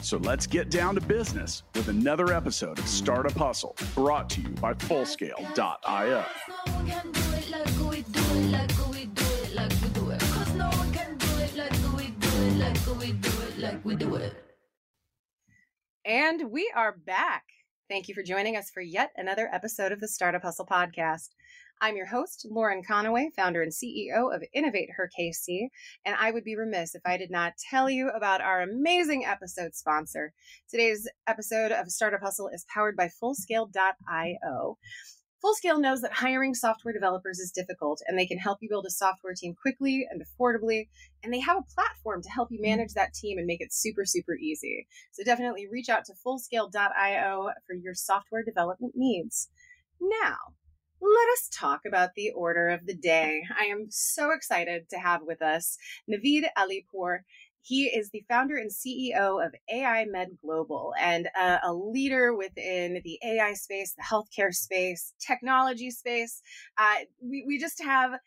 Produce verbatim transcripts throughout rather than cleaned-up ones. So let's get down to business with another episode of Startup Hustle, brought to you by full scale dot i o. And we are back. Thank you for joining us for yet another episode of the Startup Hustle podcast. I'm your host, Lauren Conaway, founder and C E O of InnovateHerKC, and I would be remiss if I did not tell you about our amazing episode sponsor. Today's episode of Startup Hustle is powered by full scale dot i o. FullScale knows that hiring software developers is difficult, and they can help you build a software team quickly and affordably, and they have a platform to help you manage that team and make it super, super easy. So definitely reach out to full scale dot i o for your software development needs. Now, let us talk about the order of the day. I am so excited to have with us Naveed Alipour. He is the founder and C E O of A I Med Global and uh, a leader within the A I space, the healthcare space, technology space. Uh, we, we just have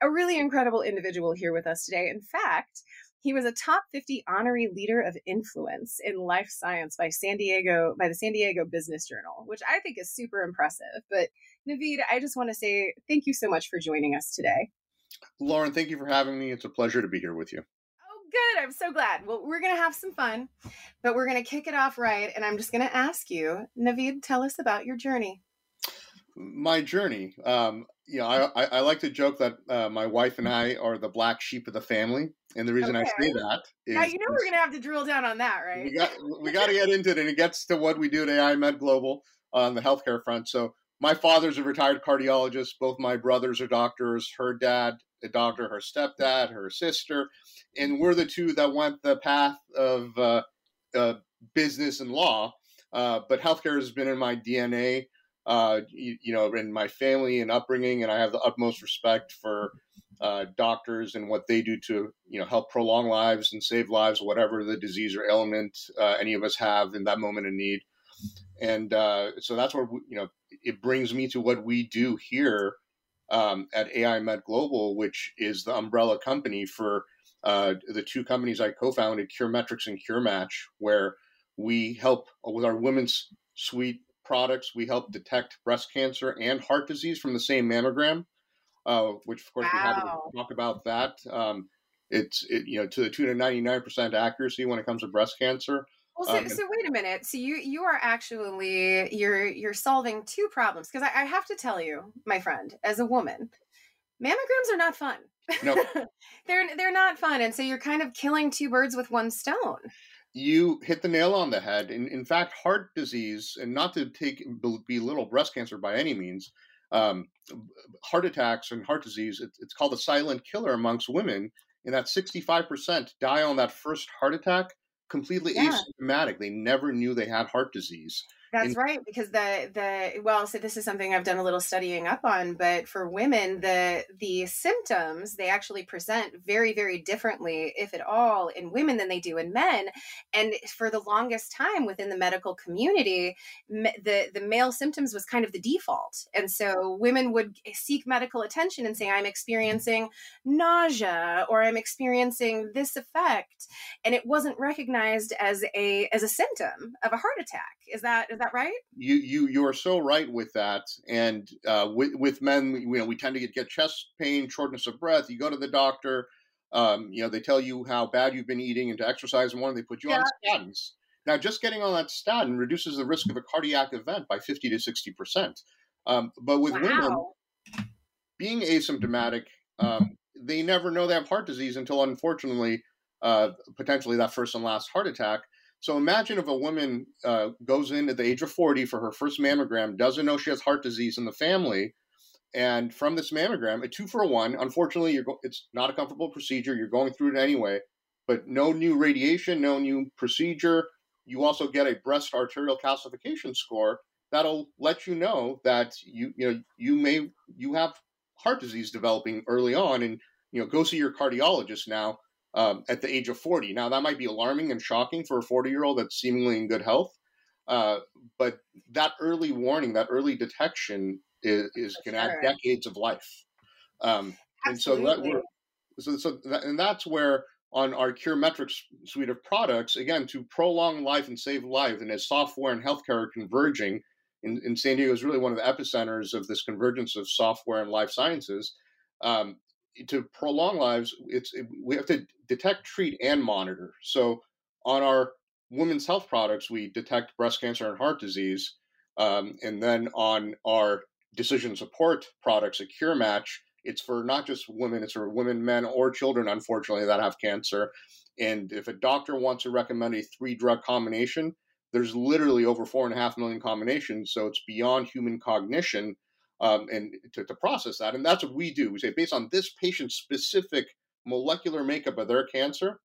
a really incredible individual here with us today. In fact, he was a top fifty honorary leader of influence in life science by San Diego, by the San Diego Business Journal, which I think is super impressive. But Naveed, I just want to say thank you so much for joining us today. Lauren, thank you for having me. It's a pleasure to be here with you. Oh, good. I'm so glad. Well, we're going to have some fun, but we're going to kick it off right. And I'm just going to ask you, Naveed, tell us about your journey. My journey. Um, you know, I, I, I like to joke that uh, my wife and I are the black sheep of the family. And the reason okay. I say that is... Now, you know we're going to have to drill down on that, right? We got, we got to get into it. And it gets to what we do at A I Med Global on the healthcare front. So my father's a retired cardiologist. Both my brothers are doctors. Her dad, a doctor, her stepdad, her sister. And we're the two that went the path of uh, uh, business and law. Uh, but healthcare has been in my D N A. Uh, you, you know, in my family and upbringing, and I have the utmost respect for uh, doctors and what they do to, you know, help prolong lives and save lives, whatever the disease or ailment uh, any of us have in that moment of need. And uh, so that's where, we, you know, it brings me to what we do here um, at A I Med Global, which is the umbrella company for uh, the two companies I co-founded, CureMetrics and CureMatch, where we help with our women's suite products. We help detect breast cancer and heart disease from the same mammogram, uh, which of course wow. we haven't talked about that. Um, it's it, you know to the tune of ninety-nine percent accuracy when it comes to breast cancer. Well, so, um, so wait a minute. So you you are actually you're you're solving two problems, because I, I have to tell you, my friend, as a woman, mammograms are not fun. No, they're they're not fun, and so you're kind of killing two birds with one stone. You hit the nail on the head. In, in fact, heart disease, and not to take belittle breast cancer by any means, um, heart attacks and heart disease, it, it's called the silent killer amongst women, and that sixty-five percent die on that first heart attack completely yeah. asymptomatic. They never knew they had heart disease. That's and right, because the, the well, so this is something I've done a little studying up on, but for women, the the symptoms, they actually present very, very differently, if at all, in women than they do in men. And for the longest time within the medical community, the, the male symptoms was kind of the default. And so women would seek medical attention and say, I'm experiencing nausea, or I'm experiencing this effect. And it wasn't recognized as a as a symptom of a heart attack. Is that, is that right? You, you, you are so right with that. And, uh, with, with men, you know, we tend to get, get chest pain, shortness of breath. You go to the doctor, um, you know, they tell you how bad you've been eating and to exercise more, and they put you yeah. on statins. Now, just getting on that statin reduces the risk of a cardiac event by fifty to sixty percent. Um, but with wow. women being asymptomatic, um, they never know they have heart disease until, unfortunately, uh, potentially that first and last heart attack. So imagine if a woman uh, goes in at the age of forty for her first mammogram, doesn't know she has heart disease in the family, and from this mammogram, a two for one, unfortunately, you're go- it's not a comfortable procedure. You're going through it anyway, but no new radiation, no new procedure. You also get a breast arterial calcification score that'll let you know that you you know you may you have heart disease developing early on, and you know, go see your cardiologist now um, at the age of forty. Now, that might be alarming and shocking for a forty-year-old that's seemingly in good health, uh, but that early warning, that early detection is, is can sure. add decades of life. Um, and so that we're, so, so that, and that's where on our CureMetrics suite of products, again, to prolong life and save life, and as software and healthcare are converging, in, in San Diego is really one of the epicenters of this convergence of software and life sciences. Um, to prolong lives, it's it, we have to detect, treat, and monitor. So on our women's health products, we detect breast cancer and heart disease. Um, and then on our decision support products at CureMatch, it's for not just women, it's for women, men, or children, unfortunately, that have cancer. And if a doctor wants to recommend a three-drug combination, there's literally over four and a half million combinations. So it's beyond human cognition um, and to, to process that. And that's what we do. We say, based on this patient-specific molecular makeup of their cancer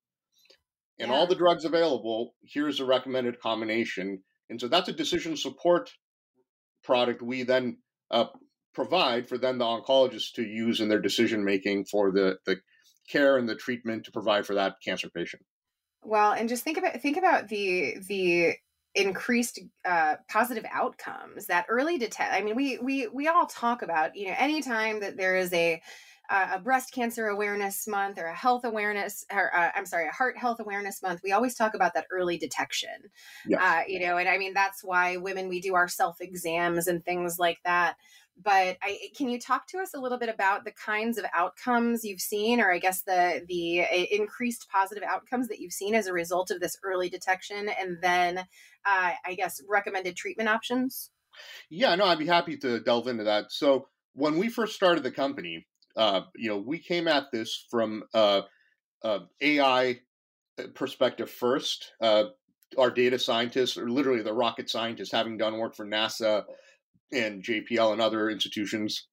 and yeah. all the drugs available, here's a recommended combination. And so that's a decision support product we then uh, provide for then the oncologists to use in their decision-making for the, the care and the treatment to provide for that cancer patient. Well, and just think about think about the the increased uh, positive outcomes that early detect. I mean, we we we all talk about, you know, anytime that there is a uh, a breast cancer awareness month or a health awareness, or uh, I'm sorry, a heart health awareness month, we always talk about that early detection. Yes. Uh, you know, and I mean that's why women, we do our self exams and things like that. But I, can you talk to us a little bit about the kinds of outcomes you've seen, or I guess the the increased positive outcomes that you've seen as a result of this early detection, and then uh, I guess recommended treatment options? Yeah, no, I'd be happy to delve into that. So when we first started the company, uh, you know, we came at this from uh, uh, A I perspective first. Uh, our data scientists, or literally the rocket scientists, having done work for NASA and J P L and other institutions,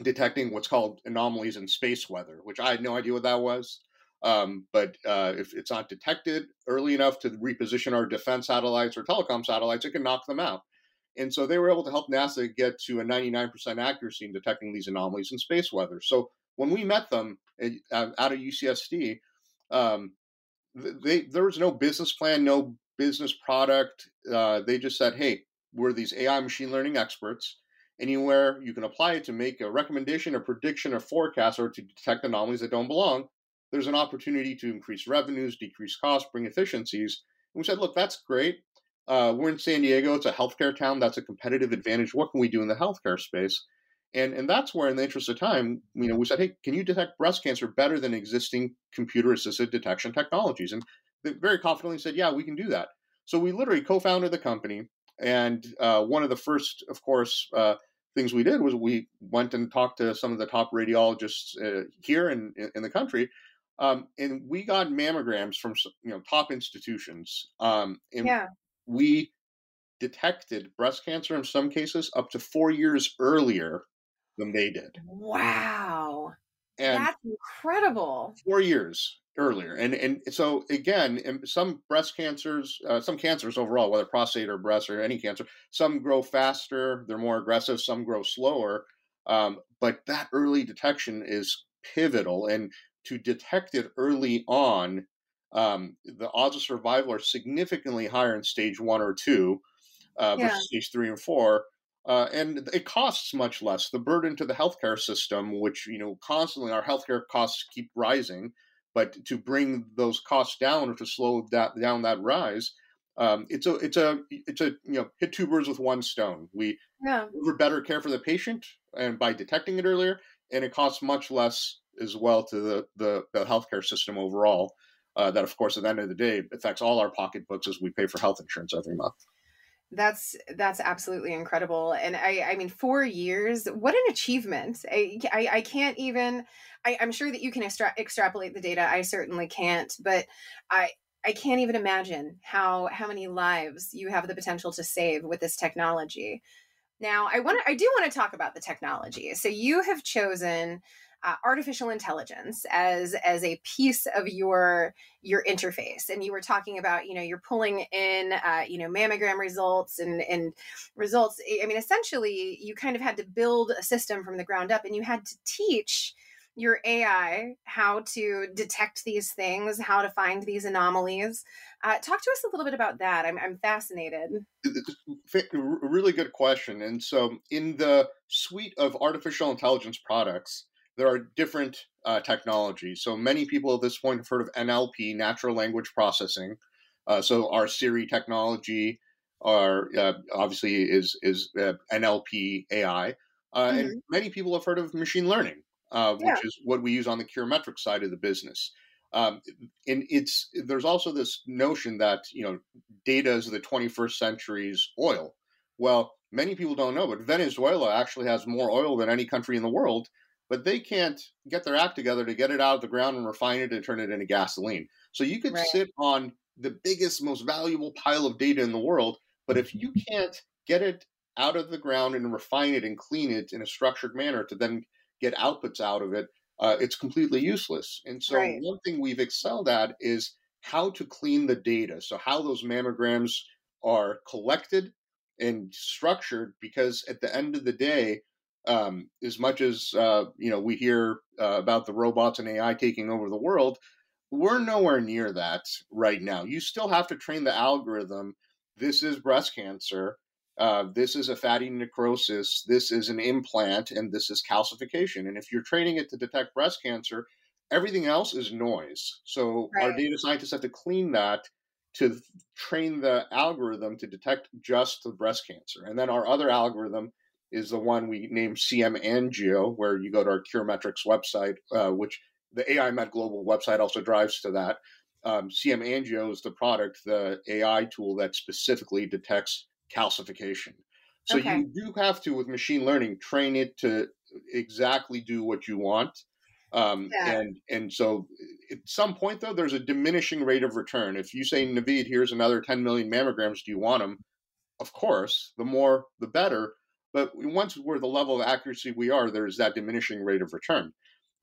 detecting what's called anomalies in space weather, which I had no idea what that was. Um, but uh, if it's not detected early enough to reposition our defense satellites or telecom satellites, it can knock them out. And so they were able to help NASA get to a ninety-nine percent accuracy in detecting these anomalies in space weather. So when we met them out of U C S D, um, they, there was no business plan, no business product. Uh, they just said, hey, we're these A I machine learning experts. Anywhere you can apply it to make a recommendation, a prediction, a forecast, or to detect anomalies that don't belong, there's an opportunity to increase revenues, decrease costs, bring efficiencies. And we said, look, that's great. Uh, we're in San Diego. It's a healthcare town. That's a competitive advantage. What can we do in the healthcare space? And and that's where, in the interest of time, you know, we said, hey, can you detect breast cancer better than existing computer-assisted detection technologies? And they very confidently said, yeah, we can do that. So we literally co-founded the company. And uh, one of the first, of course, uh, things we did was we went and talked to some of the top radiologists uh, here in, in the country, um, and we got mammograms from, you know, top institutions, um, and yeah. we detected breast cancer in some cases up to four years earlier than they did. Wow, and that's incredible. Four years. Earlier. And and so, again, some breast cancers, uh, some cancers overall, whether prostate or breast or any cancer, some grow faster, they're more aggressive, some grow slower. Um, but that early detection is pivotal. And to detect it early on, um, the odds of survival are significantly higher in stage one or two uh, yeah. versus stage three and four. Uh, and it costs much less. The burden to the healthcare system, which, you know, constantly our healthcare costs keep rising. But to bring those costs down or to slow that, down that rise, um, it's a it's a it's a you know hit two birds with one stone. We yeah. deliver better care for the patient, and by detecting it earlier, and it costs much less as well to the the, the healthcare system overall. Uh, that, of course, at the end of the day, affects all our pocketbooks as we pay for health insurance every month. That's that's absolutely incredible. And I, I mean, four years, what an achievement. I, I, I can't even, I, I'm sure that you can extra, extrapolate the data. I certainly can't, but I, I can't even imagine how, how many lives you have the potential to save with this technology. Now, I want to, I do want to talk about the technology. So you have chosen uh, artificial intelligence as as a piece of your your interface, and you were talking about, you know, you're pulling in, uh, you know, mammogram results and and results. I mean, essentially, you kind of had to build a system from the ground up, and you had to teach your A I how to detect these things, how to find these anomalies. Uh, talk to us a little bit about that. I'm, I'm fascinated. Really good question. And so in the suite of artificial intelligence products, there are different uh, technologies. So many people at this point have heard of N L P, natural language processing. Uh, so our Siri technology are, uh, obviously is, is uh, N L P A I. Uh, mm-hmm. And many people have heard of machine learning. Uh, which yeah. is what we use on the CureMetrics side of the business. Um, and it's there's also this notion that, you know, data is the twenty-first century's oil. Well, many people don't know, but Venezuela actually has more oil than any country in the world, but they can't get their act together to get it out of the ground and refine it and turn it into gasoline. So you could right. sit on the biggest, most valuable pile of data in the world, but if you can't get it out of the ground and refine it and clean it in a structured manner to then get outputs out of it, uh, it's completely useless. And so right. one thing we've excelled at is how to clean the data. So how those mammograms are collected and structured, because at the end of the day, um, as much as uh, you know, we hear uh, about the robots and A I taking over the world, we're nowhere near that right now. You still have to train the algorithm. This is breast cancer. Uh, this is a fatty necrosis, this is an implant, and this is calcification. And if you're training it to detect breast cancer, everything else is noise. So right. our data scientists have to clean that to train the algorithm to detect just the breast cancer. And then our other algorithm is the one we named C M Angio, where you go to our CureMetrics website, uh, which the A I Med Global website also drives to that. Um, C M Angio is the product, the A I tool that specifically detects calcification. So okay. you do have to, with machine learning, train it to exactly do what you want. Um, yeah. And and so at some point, though, there's a diminishing rate of return. If you say, Naveed, here's another ten million mammograms, do you want them? Of course, the more, the better. But once we're the level of accuracy we are, there's that diminishing rate of return.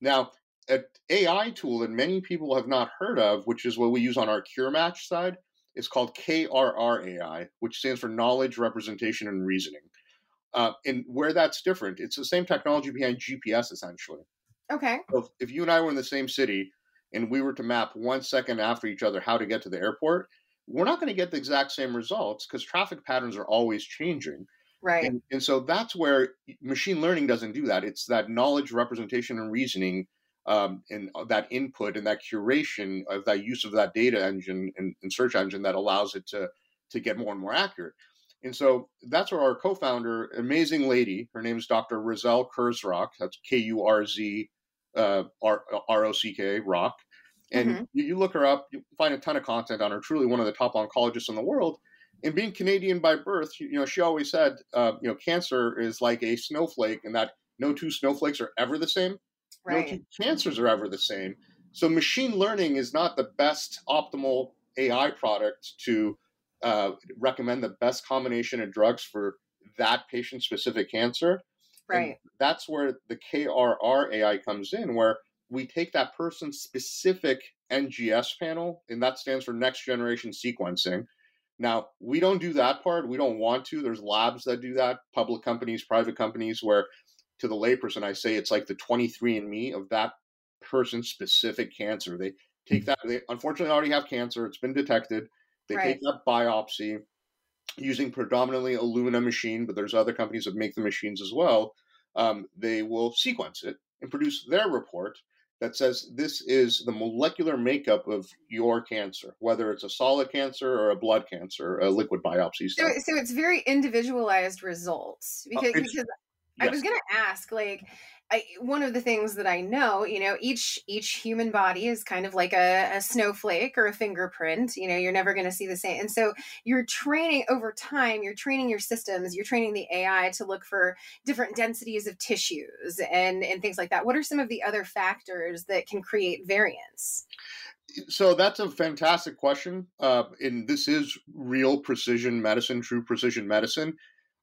Now, an A I tool that many people have not heard of, which is what we use on our CureMatch side, it's called K R R A I, which stands for Knowledge, Representation, and Reasoning. Uh, and where that's different, it's the same technology behind G P S, essentially. Okay. So if you and I were in the same city and we were to map one second after each other how to get to the airport, we're not going to get the exact same results because traffic patterns are always changing. Right. And, and so that's where machine learning doesn't do that. It's that knowledge, representation, and reasoning, Um, and that input and that curation of that use of that data engine and, and search engine that allows it to to get more and more accurate. And so that's where our co-founder, amazing lady, her name is Doctor Razelle Kurzrock. That's K U R Z R O C K, Rock. And mm-hmm. you, you look her up, you find a ton of content on her, truly one of the top oncologists in the world. And being Canadian by birth, you, you know, she always said, uh, you know, cancer is like a snowflake, and that no two snowflakes are ever the same. Right. No two cancers are ever the same. So machine learning is not the best optimal A I product to uh, recommend the best combination of drugs for that patient-specific cancer. Right. And that's where the K R R A I comes in, where we take that person-specific N G S panel, and that stands for next-generation sequencing. Now, we don't do that part. We don't want to. There's labs that do that, public companies, private companies, where to the layperson, I say it's like the twenty-three and me of that person's specific cancer. They take that, they unfortunately already have cancer, it's been detected. They right. take that biopsy using predominantly Illumina machine, but there's other companies that make the machines as well. Um, they will sequence it and produce their report that says this is the molecular makeup of your cancer, whether it's a solid cancer or a blood cancer, a liquid biopsy. So, so it's very individualized results because, uh, because Yes. I was going to ask, like, I, one of the things that I know, you know, each each human body is kind of like a, a snowflake or a fingerprint. You know, you're never going to see the same. And so you're training over time, you're training your systems, you're training the A I to look for different densities of tissues and, and things like that. What are some of the other factors that can create variance? So that's a fantastic question. Uh, and this is real precision medicine, true precision medicine.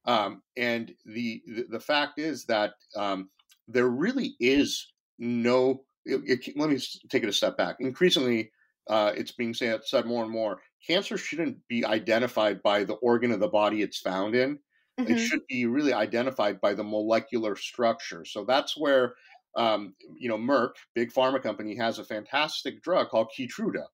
Um, and the, the the fact is that um, there really is no. It, it, let me take it a step back. Increasingly, uh, it's being said, said more and more. Cancer shouldn't be identified by the organ of the body it's found in. Mm-hmm. It should be really identified by the molecular structure. So that's where um, you know Merck, big pharma company, has a fantastic drug called Keytruda.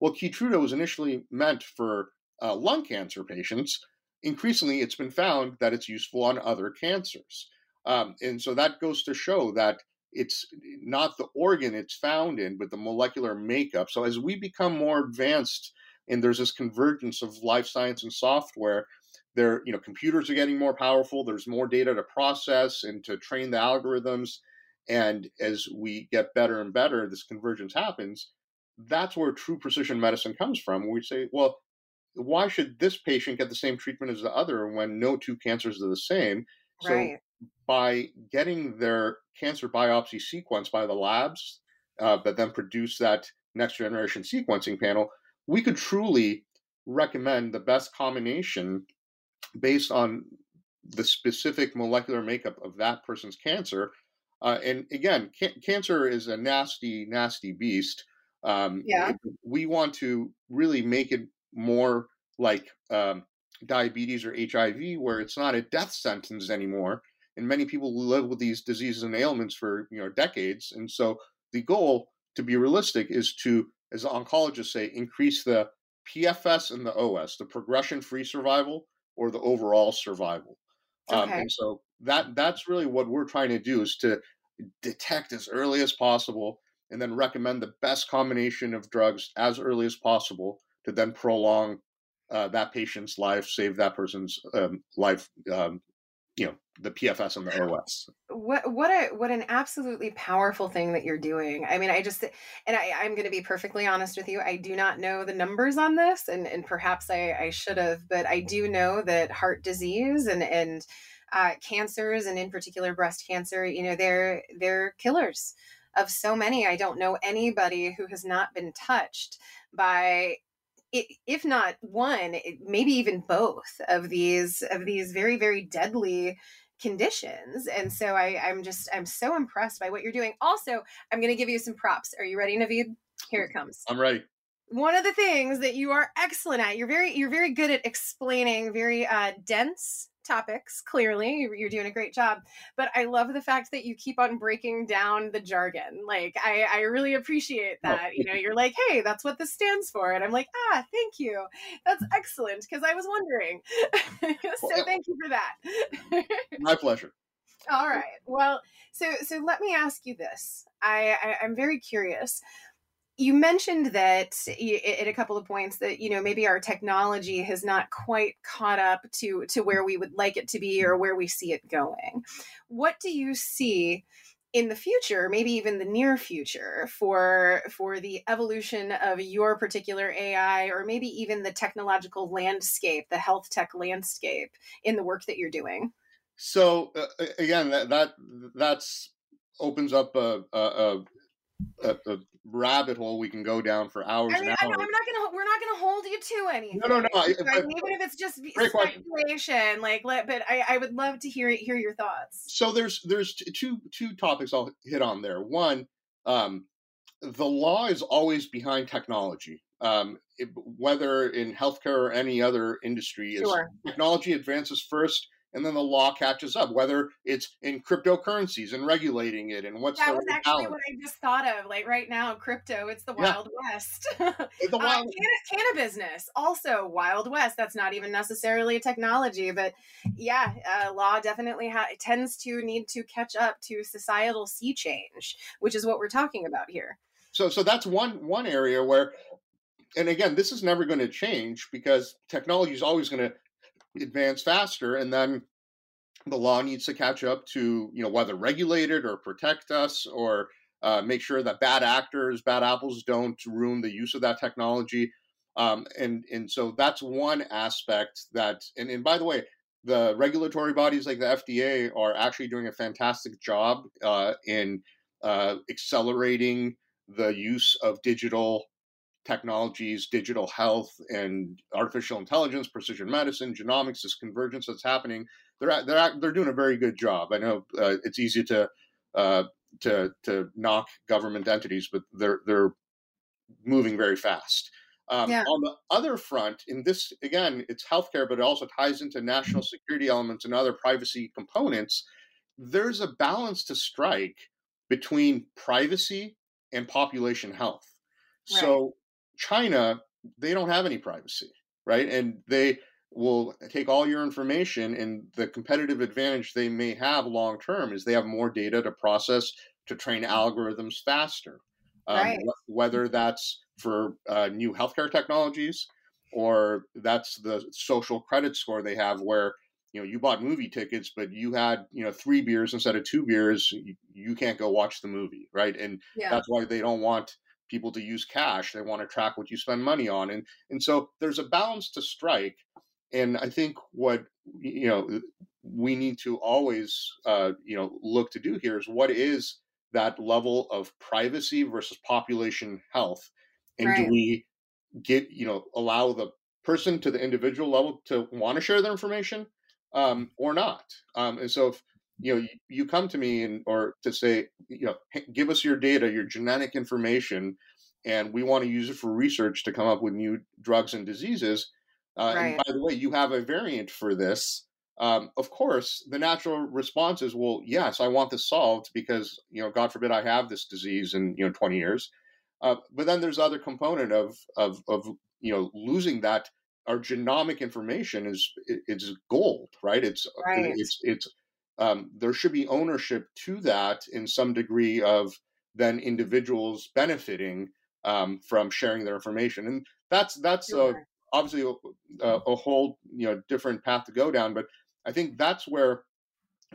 Well, Keytruda was initially meant for uh, lung cancer patients. Increasingly, it's been found that it's useful on other cancers. Um, and so that goes to show that it's not the organ it's found in, but the molecular makeup. So as we become more advanced and there's this convergence of life science and software, there, you know, computers are getting more powerful. There's more data to process and to train the algorithms. And as we get better and better, this convergence happens. That's where true precision medicine comes from. We say, well, why should this patient get the same treatment as the other when no two cancers are the same? Right. So by getting their cancer biopsy sequence by the labs uh, that then produce that next generation sequencing panel, we could truly recommend the best combination based on the specific molecular makeup of that person's cancer. Uh, and again, ca- cancer is a nasty, nasty beast. Um, yeah. We want to really make it more like um, diabetes or H I V, where it's not a death sentence anymore. And many people live with these diseases and ailments for you know decades. And so the goal, to be realistic, is to, as the oncologists say, increase the P F S and the O S, the progression-free survival or the overall survival. Okay. Um, and so that that's really what we're trying to do, is to detect as early as possible and then recommend the best combination of drugs as early as possible to then prolong uh, that patient's life, save that person's um, life, um, you know, the P F S and the O S. What what a what an absolutely powerful thing that you're doing. I mean, I just, and I, I'm going to be perfectly honest with you. I do not know the numbers on this, and, and perhaps I, I should have, but I do know that heart disease and and uh, cancers, and in particular breast cancer, you know, they're they're killers of so many. I don't know anybody who has not been touched by, if not one, maybe even both of these of these very, very deadly conditions. And so I, I'm just, I'm so impressed by what you're doing. Also, I'm going to give you some props. Are you ready, Naveed? Here it comes. I'm ready. One of the things that you are excellent at, you're very, you're very good at explaining very uh, dense topics. Clearly, you're doing a great job. But I love the fact that you keep on breaking down the jargon. Like, I, I really appreciate that. Oh. You know, you're like, hey, that's what this stands for. And I'm like, ah, thank you. That's excellent, because I was wondering. So thank you for that. My pleasure. All right. Well, so so let me ask you this. I, I I'm very curious. You mentioned that at a couple of points that, you know, maybe our technology has not quite caught up to, to where we would like it to be or where we see it going. What do you see in the future, maybe even the near future, for, for the evolution of your particular A I, or maybe even the technological landscape, the health tech landscape, in the work that you're doing? So uh, again, that, that that's opens up a, a, a A, a rabbit hole we can go down for hours. I mean, and hours. I'm not, I'm not gonna. We're not gonna hold you to anything. No, no, no. Right? I, I, Even if it's just speculation, like. Let, but I, I would love to hear hear your thoughts. So there's there's two two topics I'll hit on there. One, um, the law is always behind technology, um, it, whether in healthcare or any other industry. Sure. Is technology advances first, and then the law catches up, whether it's in cryptocurrencies and regulating it and what's that was actually balance. What I just thought of. Like right now, crypto, it's the Wild yeah. West. It's the Wild uh, canna, canna business, also Wild West. That's not even necessarily a technology, but yeah, uh, law definitely ha- tends to need to catch up to societal sea change, which is what we're talking about here. So, so that's one one area where, and again, this is never going to change because technology is always going to advance faster, and then the law needs to catch up to, you know, whether regulate it or protect us or uh, make sure that bad actors, bad apples don't ruin the use of that technology. Um, and and so that's one aspect that, and, and by the way, the regulatory bodies like the F D A are actually doing a fantastic job uh, in uh, accelerating the use of digital technologies, digital health, and artificial intelligence, precision medicine, genomics, this convergence that's happening. they're they're they're doing a very good job. I know uh, it's easy to uh, to to knock government entities, but they're they're moving very fast. Um, yeah. On the other front, in this again, it's healthcare, but it also ties into national security elements and other privacy components. There's a balance to strike between privacy and population health. Right. So China, they don't have any privacy, right? And they will take all your information, and the competitive advantage they may have long term is they have more data to process to train algorithms faster. Um, right. wh- whether that's for uh, new healthcare technologies, or that's the social credit score they have, where you know you bought movie tickets, but you had you know three beers instead of two beers, you, you can't go watch the movie, right? And yeah. that's why they don't want people to use cash. They want to track what you spend money on, and and so there's a balance to strike. And I think what you know we need to always uh, you know look to do here is what is that level of privacy versus population health. And right. do we get, you know, allow the person to the individual level to want to share their information um, or not? Um, and so if, you know, you, you come to me and, or to say, you know, hey, give us your data, your genetic information, and we want to use it for research to come up with new drugs and diseases. Uh, right. And by the way, you have a variant for this. Um, of course, the natural response is, well, yes, I want this solved because, you know, God forbid I have this disease in, you know, twenty years. Uh, but then there's other component of, of, of, you know, losing that our genomic information is, it's gold, right? It's, right. it's, it's, um, there should be ownership to that in some degree of then individuals benefiting um, from sharing their information. And that's, that's sure. a, obviously a, a whole, you know, different path to go down, but I think that's where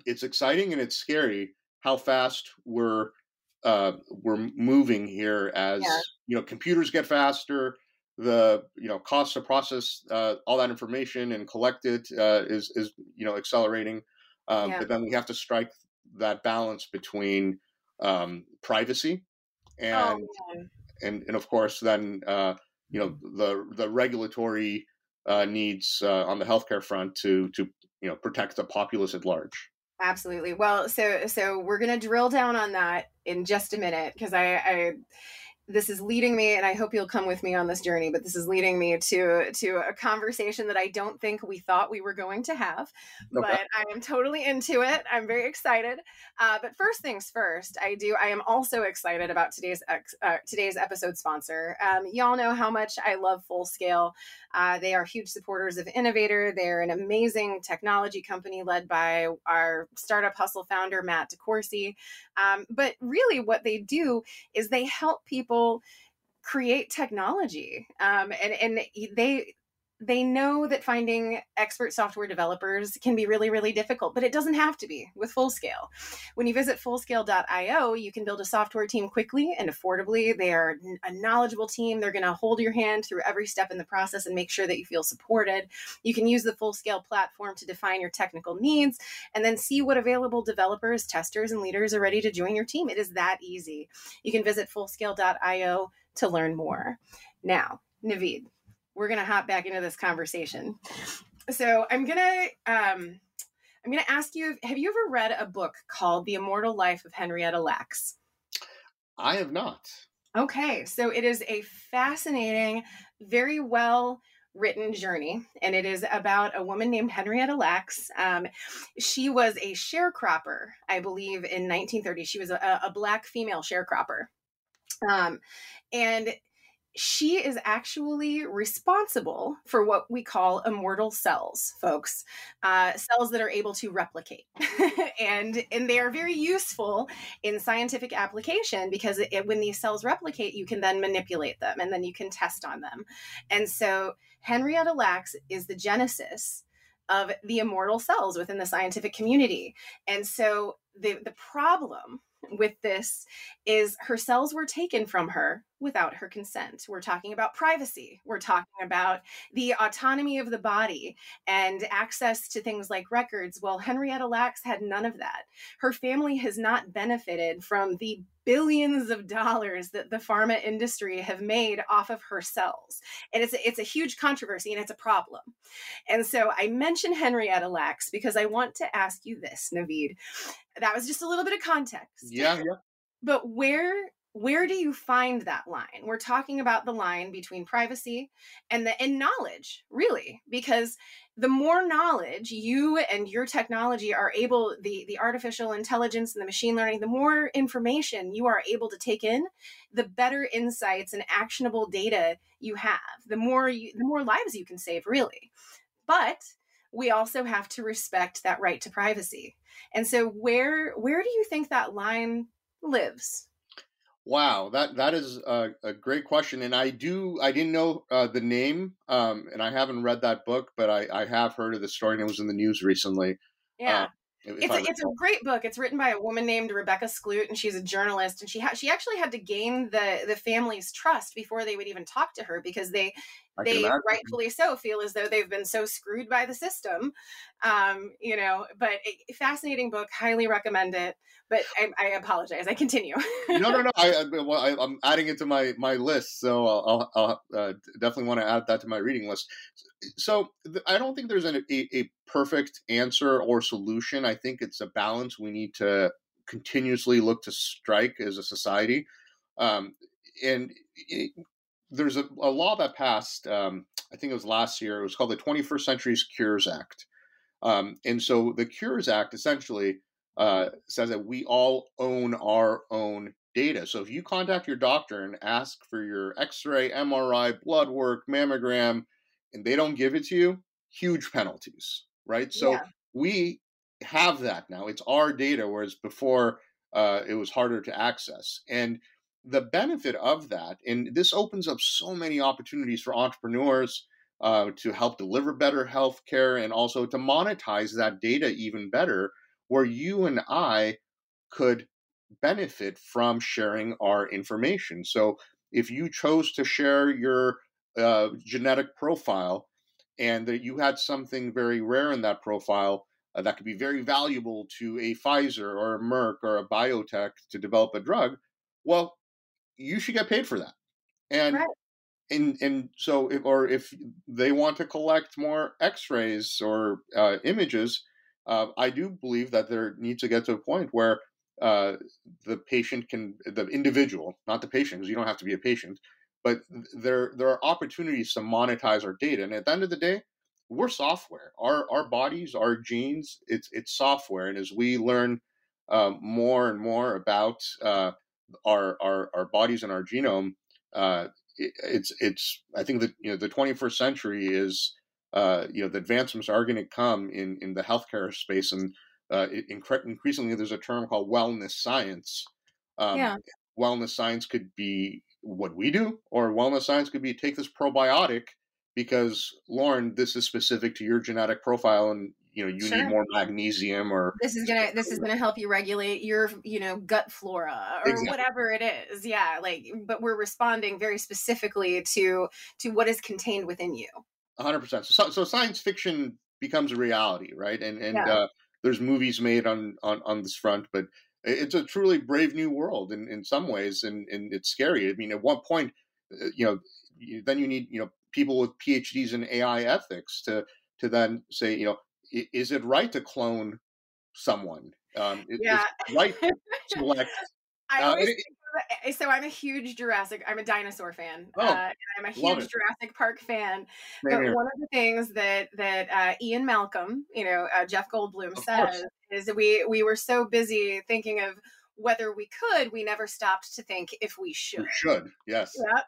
it's exciting and it's scary how fast we're, Uh, we're moving here as, yeah. you know, computers get faster, the, you know, cost to process uh, all that information and collect it uh, is, is, you know, accelerating. Um, yeah. But then we have to strike that balance between um, privacy and, oh, and, and of course, then, uh, you know, the, the regulatory uh, needs uh, on the healthcare front to, to, you know, protect the populace at large. Absolutely. Well, so so we're going to drill down on that in just a minute, because I, I this is leading me, and I hope you'll come with me on this journey, but this is leading me to to a conversation that I don't think we thought we were going to have, okay. but I am totally into it. I'm very excited. Uh, but first things first, I do. I am also excited about today's ex, uh, today's episode sponsor. Um, y'all know how much I love FullScale. Uh, they are huge supporters of Innovator. They're an amazing technology company led by our Startup Hustle founder, Matt DeCourcy. Um, but really what they do is they help people create technology. Um, and, and they... They know that finding expert software developers can be really, really difficult, but it doesn't have to be with FullScale. When you visit full scale dot io, you can build a software team quickly and affordably. They are a knowledgeable team. They're going to hold your hand through every step in the process and make sure that you feel supported. You can use the FullScale platform to define your technical needs and then see what available developers, testers, and leaders are ready to join your team. It is that easy. You can visit full scale dot io to learn more. Now, Naveed, we're going to hop back into this conversation. So I'm going to, um, I'm going to ask you, have you ever read a book called The Immortal Life of Henrietta Lacks? I have not. Okay. So it is a fascinating, very well written journey. And it is about a woman named Henrietta Lacks. Um, she was a sharecropper, I believe, in nineteen thirty. She was a, a black female sharecropper. Um, and she is actually responsible for what we call immortal cells, folks, uh, cells that are able to replicate. and and they are very useful in scientific application, because it, when these cells replicate, you can then manipulate them and then you can test on them. And so Henrietta Lacks is the genesis of the immortal cells within the scientific community. And so the, the problem with this is her cells were taken from her without her consent. We're talking about privacy. We're talking about the autonomy of the body and access to things like records. Well, Henrietta Lacks had none of that. Her family has not benefited from the billions of dollars that the pharma industry have made off of her cells. And it's a, it's a huge controversy and it's a problem. And so I mention Henrietta Lacks because I want to ask you this, Naveed. That was just a little bit of context. Yeah, yeah. But where... Where do you find that line? We're talking about the line between privacy and the and knowledge, really, because the more knowledge you and your technology are able, the, the artificial intelligence and the machine learning, the more information you are able to take in, the better insights and actionable data you have, the more you, the more lives you can save, really. But we also have to respect that right to privacy. And so where where do you think that line lives? Wow, that that is a, a great question, and I do I didn't know uh, the name, um, and I haven't read that book, but I, I have heard of the story, and it was in the news recently. Yeah, um, it's a, it's a great book. It's written by a woman named Rebecca Skloot, and she's a journalist, and she ha- she actually had to gain the the family's trust before they would even talk to her because they they rightfully so feel as though they've been so screwed by the system, um, you know. But a fascinating book, highly recommend it. But I, I apologize. I continue. no, no, no. I, I, well, I, I'm adding it to my, my list, so I'll, I'll uh, definitely want to add that to my reading list. So th- I don't think there's an, a, a perfect answer or solution. I think it's a balance we need to continuously look to strike as a society, um, and it, there's a, a law that passed. Um, I think it was last year. It was called the twenty-first Century Cures Act, um, and so the Cures Act essentially. Uh, says that we all own our own data. So if you contact your doctor and ask for your X-ray, M R I, blood work, mammogram, and they don't give it to you, huge penalties, right? So yeah. We have that now. It's our data, whereas before uh, it was harder to access. And the benefit of that, and this opens up so many opportunities for entrepreneurs uh, to help deliver better healthcare and also to monetize that data even better, where you and I could benefit from sharing our information. So if you chose to share your uh, genetic profile and that you had something very rare in that profile uh, that could be very valuable to a Pfizer or a Merck or a biotech to develop a drug, well, you should get paid for that. And right. and, and so if, or if they want to collect more X-rays or uh, images, Uh, I do believe that there needs to get to a point where uh, the patient can, the individual, not the patient, because you don't have to be a patient, but there there are opportunities to monetize our data. And at the end of the day, we're software. Our our bodies, our genes, it's it's software. And as we learn uh, more and more about uh, our, our our bodies and our genome, uh, it, it's it's I think that you know the twenty-first century is. Uh, you know, the advancements are going to come in, in the healthcare space. And uh, in, increasingly, there's a term called wellness science. Um, yeah. Wellness science could be what we do, or wellness science could be take this probiotic because, Lauren, this is specific to your genetic profile and, you know, you sure. need more magnesium or this is going to, this is going to help you regulate your, you know, gut flora or exactly. whatever it is. Yeah. Like, but we're responding very specifically to, to what is contained within you. one hundred percent. So, so science fiction becomes a reality, right? And and yeah. uh, there's movies made on, on, on this front, but it's a truly brave new world in, in some ways, and, and it's scary. I mean, at one point, you know, you, then you need you know people with P H Ds in A I ethics to to then say, you know, is it right to clone someone? Um, yeah. Is it right to select? I uh, always- it, So I'm a huge Jurassic, I'm a dinosaur fan. Oh, uh, I'm a huge Jurassic Park fan. Right, but right. one of the things that that uh, Ian Malcolm, you know, uh, Jeff Goldblum of says course. is that we, we were so busy thinking of whether we could, we never stopped to think if we should. We should, yes. Yeah.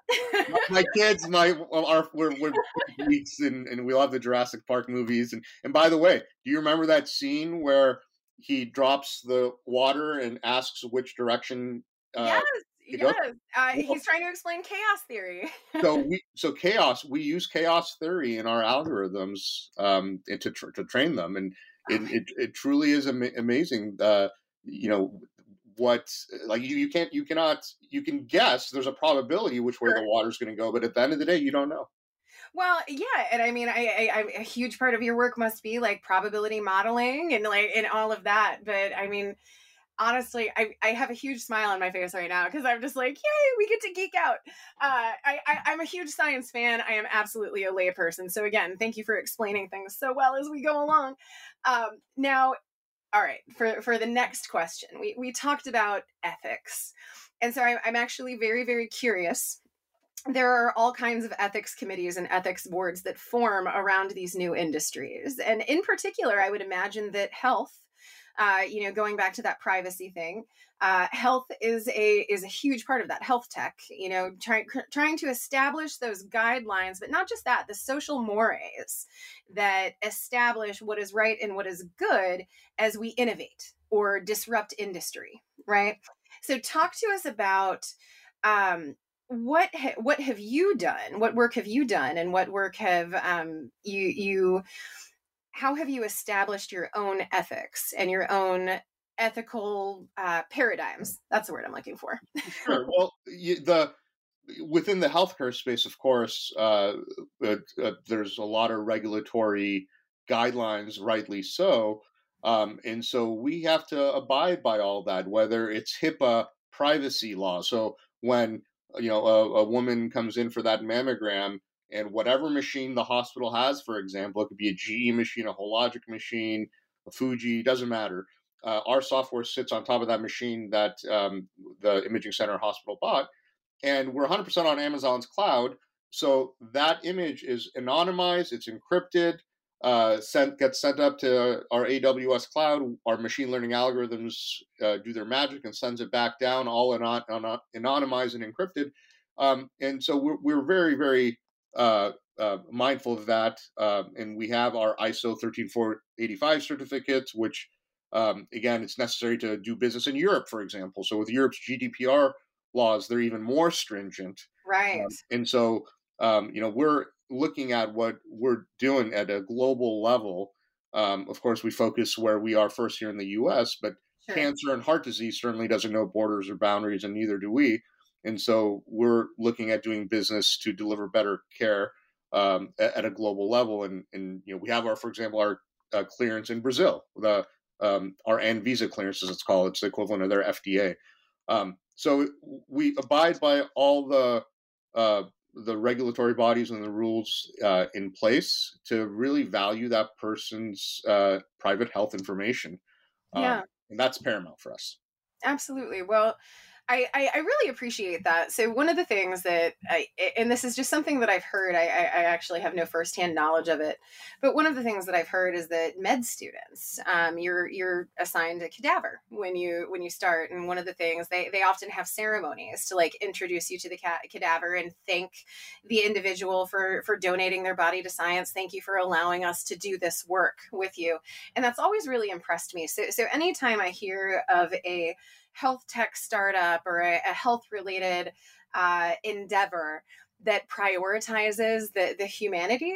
My kids, my our, we're, we're geeks and, and we love the Jurassic Park movies. And, and by the way, do you remember that scene where he drops the water and asks which direction? Uh, yes, yes. Uh, he's trying to explain chaos theory. so we, so chaos, we use chaos theory in our algorithms um, and to tr- to train them, and it, it, it truly is am- amazing. Uh, you know what? Like you, you can't, you cannot, you can guess. There's a probability which way sure. the water's going to go, but at the end of the day, you don't know. Well, yeah, and I mean, I, I, I, a huge part of your work must be like probability modeling and like and all of that. But I mean. honestly, I, I have a huge smile on my face right now because I'm just like, yay, we get to geek out. Uh, I, I, I'm a huge science fan. I am absolutely a layperson. So again, thank you for explaining things so well as we go along. Um, now, all right, for, for the next question, we, we talked about ethics. And so I, I'm actually very, very curious. There are all kinds of ethics committees and ethics boards that form around these new industries. And in particular, I would imagine that health, uh, you know, going back to that privacy thing, uh, health is a is a huge part of that, health tech, you know, trying trying to establish those guidelines, but not just that, the social mores that establish what is right and what is good as we innovate or disrupt industry, right? So talk to us about um, what ha- what have you done? What work have you done, and what work have um, you you? How have you established your own ethics and your own ethical uh, paradigms? That's the word I'm looking for. Sure. Well, the within the healthcare space, of course, uh, uh, uh, there's a lot of regulatory guidelines, rightly so. Um, and so we have to abide by all that, whether it's HIPAA privacy law. So when, you know, a, a woman comes in for that mammogram, and whatever machine the hospital has, for example, it could be a G E machine, a Hologic machine, a Fuji, doesn't matter. Uh, our software sits on top of that machine that um, the imaging center hospital bought, and we're one hundred percent on Amazon's cloud. So that image is anonymized, it's encrypted, Uh, sent gets sent up to our A W S cloud. Our machine learning algorithms uh, do their magic and sends it back down, all anon- anon- anonymized and encrypted. Um, and so we're, we're very, very uh, uh, mindful of that. Uh, and we have our I S O thirteen four eighty-five certificates, which, um, again, it's necessary to do business in Europe, for example. So with Europe's G D P R laws, they're even more stringent. Right. Um, and so, um, you know, we're looking at what we're doing at a global level. Um, of course, we focus where we are first here in the U S, but sure. Cancer and heart disease certainly doesn't know borders or boundaries, and neither do we. And so we're looking at doing business to deliver better care um, at, at a global level. And, and you know, we have our, for example, our uh, clearance in Brazil, the um, our Anvisa clearance, as it's called. It's the equivalent of their F D A. Um, so we abide by all the uh, the regulatory bodies and the rules uh, in place to really value that person's uh, private health information. Yeah. Um, and that's paramount for us. Absolutely. Well, I, I, I really appreciate that. So one of the things that I, and this is just something that I've heard, I, I actually have no firsthand knowledge of it, but one of the things that I've heard is that med students, um, you're, you're assigned a cadaver when you, when you start. And one of the things they, they often have ceremonies to like introduce you to the ca- cadaver and thank the individual for, for donating their body to science. Thank you for allowing us to do this work with you. And that's always really impressed me. So, so anytime I hear of a health tech startup or a, a health related uh, endeavor that prioritizes the, the humanity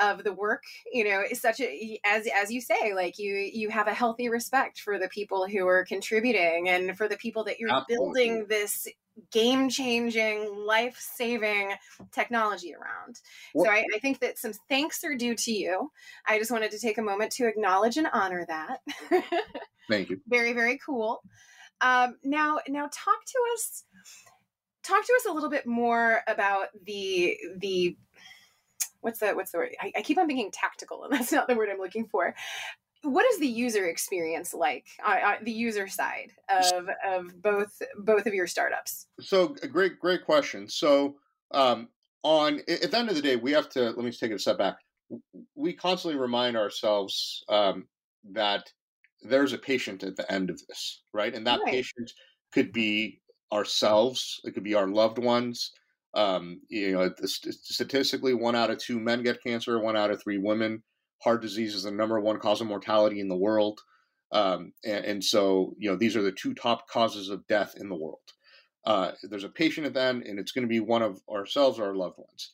of the work, you know, is such a, as, as you say, like you, you have a healthy respect for the people who are contributing and for the people that you're Absolutely. Building this game changing, life saving technology around. What? So I, I think that some thanks are due to you. I just wanted to take a moment to acknowledge and honor that. Thank you. Very, very cool. Um, now, now talk to us, talk to us a little bit more about the, the, what's the, what's the word? I, I keep on thinking tactical, and that's not the word I'm looking for. What is the user experience like on, on the user side of, of both, both of your startups? So a great, great question. So, um, on, at the end of the day, we have to, let me take a step back. We constantly remind ourselves, um, that there's a patient at the end of this, right? And that right. patient could be ourselves. It could be our loved ones. Um, you know, statistically, one out of two men get cancer, one out of three women. Heart disease is the number one cause of mortality in the world. Um, and, and so, you know, these are the two top causes of death in the world. Uh, there's a patient at the end, and it's going to be one of ourselves or our loved ones.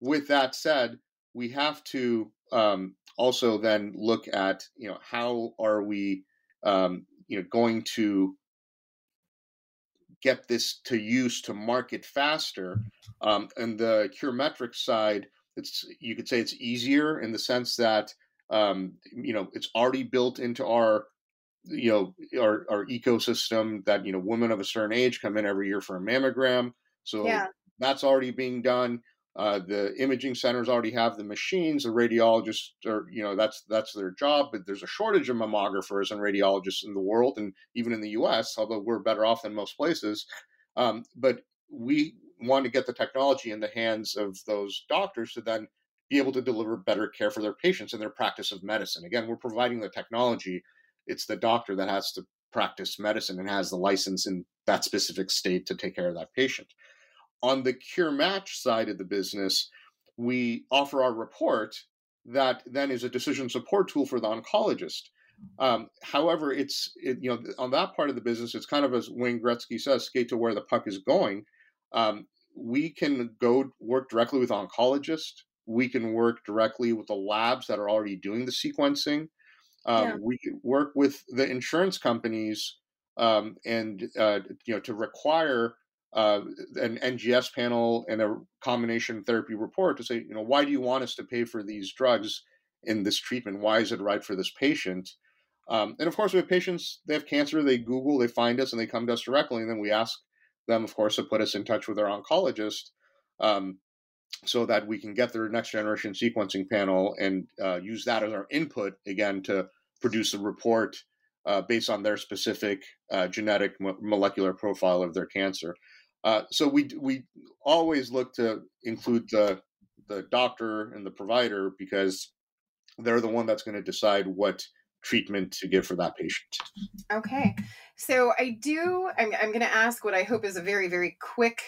With that said, we have to um, also then look at, you know, how are we, um, you know, going to get this to use to market faster. Um, and the CureMetrics side, it's, you could say it's easier in the sense that, um, you know, it's already built into our you know, our, our ecosystem that, you know, women of a certain age come in every year for a mammogram. So yeah. that's already being done. Uh, the imaging centers already have the machines. The radiologists are, you know, that's that's their job. But there's a shortage of mammographers and radiologists in the world, and even in the U S, although we're better off than most places. Um, but we want to get the technology in the hands of those doctors to then be able to deliver better care for their patients in their practice of medicine. Again, we're providing the technology. It's the doctor that has to practice medicine and has the license in that specific state to take care of that patient. On the CureMatch side of the business, we offer our report that then is a decision support tool for the oncologist. Um, however, it's it, you know on that part of the business, it's kind of, as Wayne Gretzky says, skate to where the puck is going. Um, we can go work directly with oncologists. We can work directly with the labs that are already doing the sequencing. Um, yeah. We work with the insurance companies um, and uh, you know to require uh, an N G S panel and a combination therapy report to say, you know, why do you want us to pay for these drugs in this treatment? Why is it right for this patient? Um, and of course, we have patients, they have cancer, they Google, they find us, and they come to us directly. And then we ask them, of course, to put us in touch with our oncologist um, so that we can get their next generation sequencing panel and uh, use that as our input, again, to produce a report uh, based on their specific uh, genetic mo- molecular profile of their cancer. Uh, so we we always look to include the the doctor and the provider, because they're the one that's going to decide what treatment to give for that patient. Okay. So I do, I'm, I'm going to ask what I hope is a very, very quick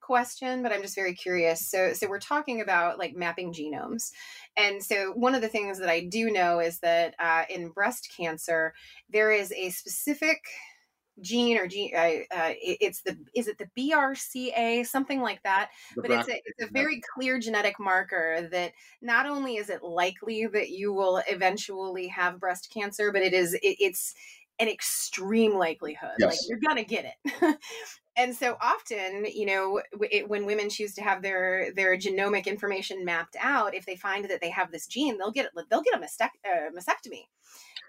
question, but I'm just very curious. So, so we're talking about like mapping genomes. And so one of the things that I do know is that uh, in breast cancer, there is a specific gene or gene, uh, uh, it's the, is it the B R C A, something like that, the but it's a, it's a very clear genetic marker that not only is it likely that you will eventually have breast cancer, but it is, it, it's an extreme likelihood, yes. like you're going to get it. And so often, you know, it, when women choose to have their, their genomic information mapped out, if they find that they have this gene, they'll get, they'll get a mastect- uh, mastectomy.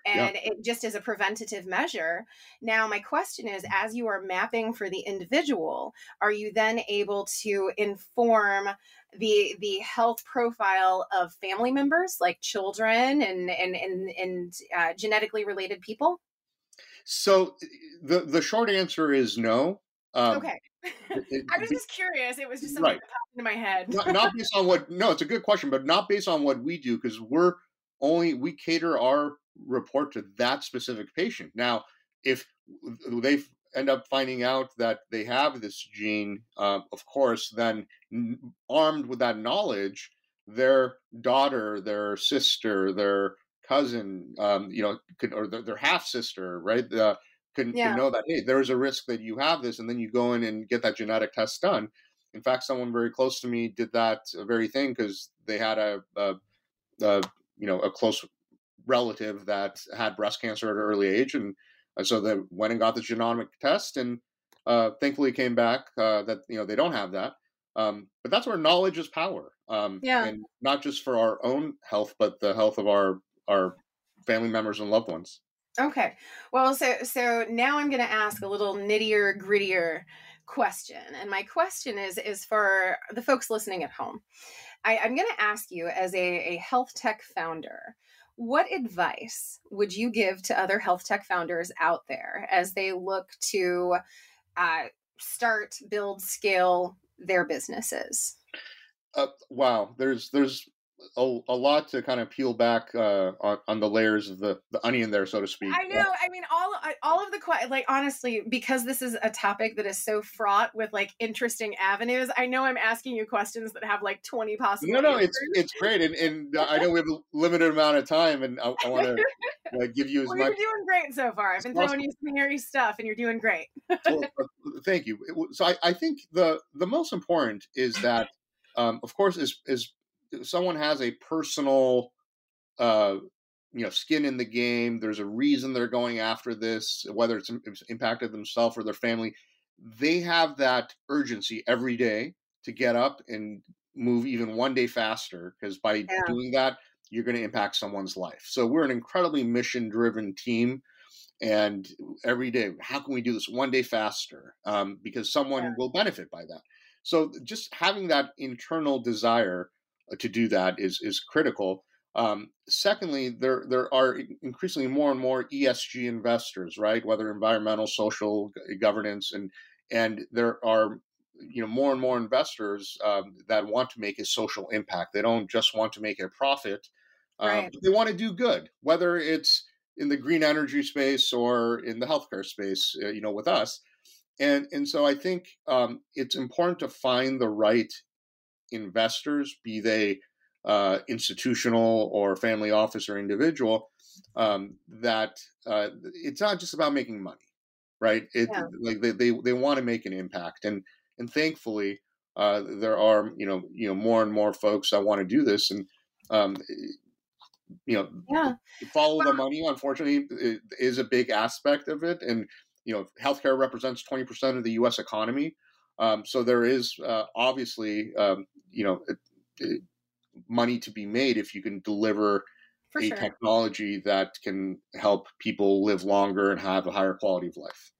And yeah. it just is a preventative measure. Now, my question is, as you are mapping for the individual, are you then able to inform the the health profile of family members, like children and and and, and uh, genetically related people? So the the short answer is no. Um, okay. It, I was just curious. It was just something right. that popped into my head. not, not based on what, no, it's a good question, but not based on what we do, because we're only, we cater our report to that specific patient. Now, if they end up finding out that they have this gene, uh, of course, then armed with that knowledge, their daughter, their sister, their cousin, um, you know, could, or their, their half sister, right, uh, can, yeah. can know that, hey, there's a risk that you have this, and then you go in and get that genetic test done. In fact, someone very close to me did that very thing because they had a, a, a, you know, a close relative that had breast cancer at an early age, and so they went and got the genomic test, and uh, thankfully came back uh, that you know they don't have that. Um, but that's where knowledge is power, um, yeah. and not just for our own health, but the health of our our family members and loved ones. Okay, well, so so now I'm going to ask a little nittier, grittier question, and my question is is for the folks listening at home. I, I'm going to ask you, as a, a health tech founder, what advice would you give to other health tech founders out there as they look to uh, start, build, scale their businesses? Uh, wow, there's there's a, a lot to kind of peel back uh, on, on the layers of the, the onion there, so to speak. I know. Yeah. I mean, all all of the like honestly, because this is a topic that is so fraught with like interesting avenues. I know I'm asking you questions that have like twenty possible. No, no, answers. it's it's great, and, and I know we have a limited amount of time, and I, I want to uh, give you as well, much. You're doing great so far. I've been throwing you some hairy stuff, and you're doing great. Well, thank you. So I, I think the the most important is that, um, of course, is is someone has a personal, uh, you know, skin in the game. There's a reason they're going after this, whether it's, it's impacted themselves or their family. They have that urgency every day to get up and move even one day faster, because by yeah. doing that, you're going to impact someone's life. So we're an incredibly mission-driven team. And every day, how can we do this one day faster? Um, because someone yeah. will benefit by that. So just having that internal desire to do that is is critical. Um, secondly, there there are increasingly more and more E S G investors, right? Whether environmental, social, governance, and and there are you know more and more investors um, that want to make a social impact. They don't just want to make a profit; um, right. they want to do good. Whether it's in the green energy space or in the healthcare space, uh, you know, with us, and and so I think um, it's important to find the right investors, be they Uh, institutional or family office or individual, um, that uh, it's not just about making money, right? It, yeah. Like they they, they want to make an impact, and and thankfully uh, there are you know you know more and more folks that want to do this, and um, you know yeah. follow well, the money. Unfortunately, it is a big aspect of it, and you know healthcare represents twenty percent of the U S economy, um, so there is uh, obviously um, you know. It, it, money to be made if you can deliver For a sure. technology that can help people live longer and have a higher quality of life.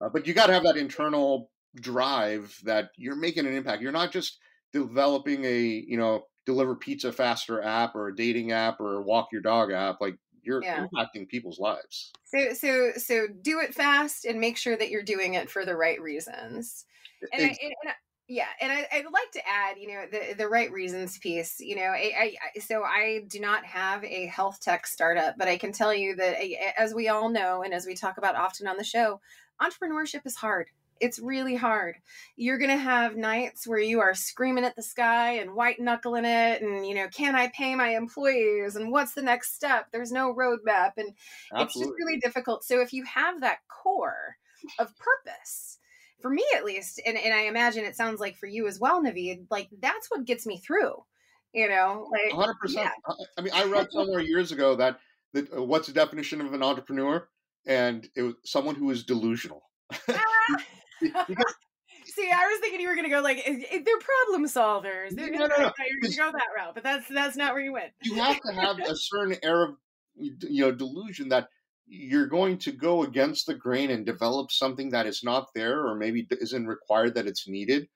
Uh, but you got to have that internal drive that you're making an impact. You're not just developing a, you know, deliver pizza faster app or a dating app or a walk your dog app. Like you're yeah. impacting people's lives. So, so, so do it fast and make sure that you're doing it for the right reasons. And exactly. I, and I, Yeah. And I, I'd like to add, you know, the, the right reasons piece, you know, I, I, so I do not have a health tech startup, but I can tell you that I, as we all know, and as we talk about often on the show, entrepreneurship is hard. It's really hard. You're going to have nights where you are screaming at the sky and white knuckling it. And, you know, can I pay my employees? And what's the next step? There's no roadmap. And Absolutely. It's just really difficult. So if you have that core of purpose, for me, at least, and, and I imagine it sounds like for you as well, Naveed, like that's what gets me through, you know? Like, one hundred percent. Yeah. I mean, I read somewhere years ago that, that uh, what's the definition of an entrepreneur? And it was someone who is delusional. because, See, I was thinking you were going to go like, they're problem solvers. They're no, gonna, no, no. You're going to go that route, but that's that's not where you went. You have to have a certain air of you know, delusion that you're going to go against the grain and develop something that is not there or maybe isn't required that it's needed.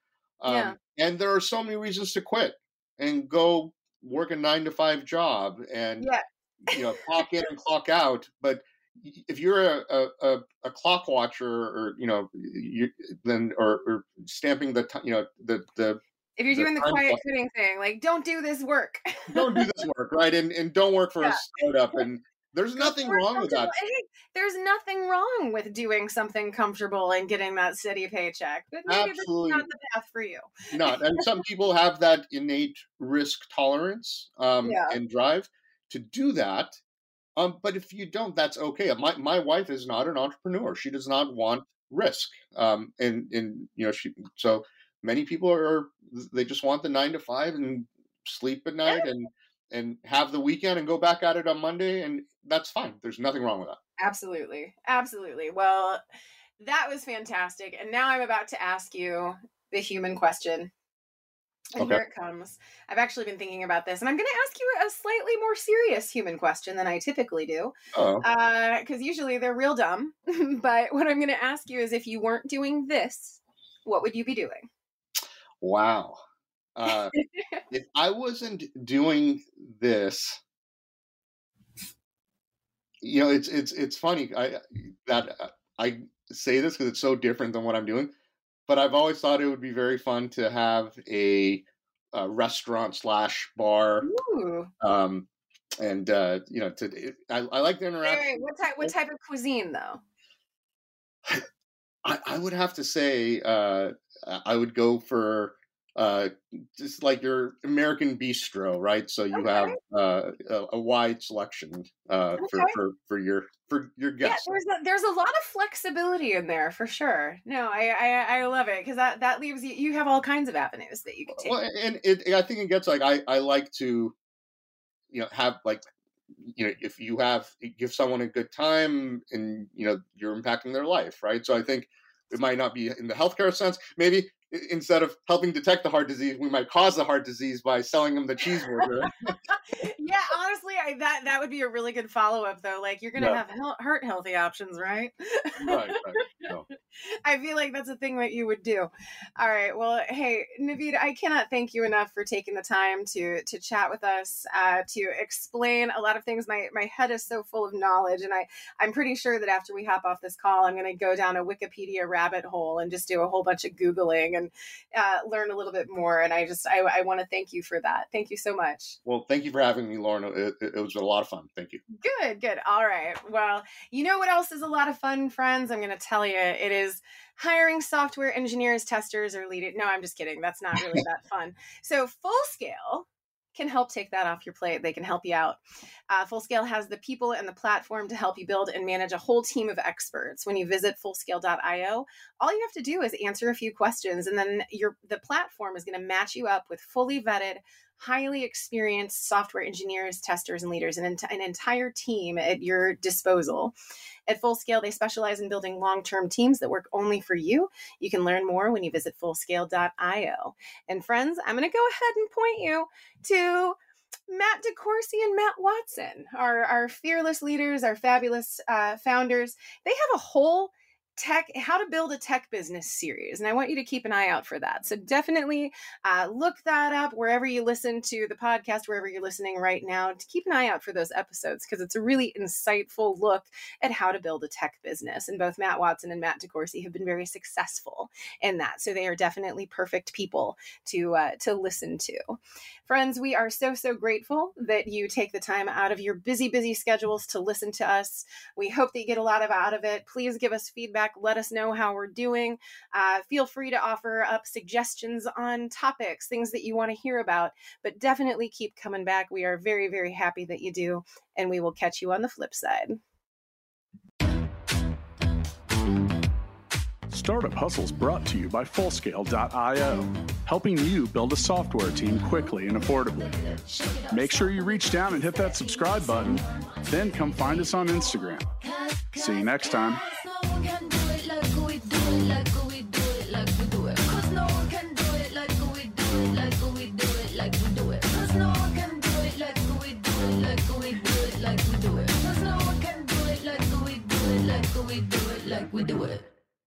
Um, yeah. And there are so many reasons to quit and go work a nine to five job and yeah. you know clock in and clock out. But if you're a, a, a clock watcher or, you know, you, then or, or stamping the, you know, the, the, if you're doing the, the quiet quitting thing, like don't do this work, don't do this work. Right. And, and don't work for yeah. a startup and, There's nothing We're wrong with that. There's nothing wrong with doing something comfortable and getting that steady paycheck. But maybe that's not the path for you. Not. And some people have that innate risk tolerance um, yeah. and drive to do that. Um, but if you don't, that's okay. My my wife is not an entrepreneur. She does not want risk. Um, and and you know she so many people are they just want the nine to five and sleep at night yeah. and. and have the weekend and go back at it on Monday. And that's fine. There's nothing wrong with that. Absolutely. Absolutely. Well, that was fantastic. And now I'm about to ask you the human question. And okay. here it comes. I've actually been thinking about this and I'm going to ask you a slightly more serious human question than I typically do. Oh. Uh, cause usually they're real dumb, but what I'm going to ask you is if you weren't doing this, what would you be doing? Wow. Uh, if I wasn't doing this, you know, it's, it's, it's funny I, that I say this cause it's so different than what I'm doing, but I've always thought it would be very fun to have a, a restaurant slash bar. Ooh. Um, and, uh, you know, to, I, I like the interaction. Wait, wait, what type, what type of cuisine though? I, I would have to say, uh, I would go for, Uh, just like your American bistro, right? So you okay. have uh, a, a wide selection uh, okay. for, for for your for your guests. Yeah, there's a, there's a lot of flexibility in there for sure. No, I I, I love it because that, that leaves you you have all kinds of avenues that you can take. Well, and it, I think it gets like I I like to, you know, have like you know if you have give someone a good time and you know you're impacting their life, right? So I think it might not be in the healthcare sense, maybe. instead of helping detect the heart disease, we might cause the heart disease by selling them the cheeseburger. Yeah, honestly, I, that that would be a really good follow-up, though. Like, you're going to yeah. have he- heart healthy options, right? Right, right. No. I feel like that's a thing that you would do. All right. Well, hey, Naveed, I cannot thank you enough for taking the time to to chat with us, uh, to explain a lot of things. My my head is so full of knowledge, and I, I'm pretty sure that after we hop off this call, I'm going to go down a Wikipedia rabbit hole and just do a whole bunch of Googling and uh, learn a little bit more. And I just, I, I want to thank you for that. Thank you so much. Well, thank you for having me, Lauren. It, it was a lot of fun. Thank you. Good, good. All right. Well, you know what else is a lot of fun, friends? I'm going to tell you, it is hiring software engineers, testers, or lead it. No, I'm just kidding. That's not really that fun. So FullScale can help take that off your plate. They can help you out. Uh, FullScale has the people and the platform to help you build and manage a whole team of experts. When you visit full scale dot io, all you have to do is answer a few questions, and then your the platform is going to match you up with fully vetted, highly experienced software engineers, testers, and leaders, and an, an entire team at your disposal. At FullScale, they specialize in building long-term teams that work only for you. You can learn more when you visit full scale dot io. And friends, I'm going to go ahead and point you to Matt DeCourcy and Matt Watson, our, our fearless leaders, our fabulous uh, founders. They have a whole tech, how to build a tech business series. And I want you to keep an eye out for that. So definitely uh, look that up wherever you listen to the podcast, wherever you're listening right now, to keep an eye out for those episodes, because it's a really insightful look at how to build a tech business. And both Matt Watson and Matt DeCourcy have been very successful in that. So they are definitely perfect people to, uh, to listen to. Friends, we are so, so grateful that you take the time out of your busy, busy schedules to listen to us. We hope that you get a lot of out of it. Please give us feedback. Let us know how we're doing. Uh, feel free to offer up suggestions on topics, things that you want to hear about, but definitely keep coming back. We are very, very happy that you do, and we will catch you on the flip side. Startup Hustle is brought to you by full scale dot io, helping you build a software team quickly and affordably. Make sure you reach down and hit that subscribe button, then come find us on Instagram. See you next time.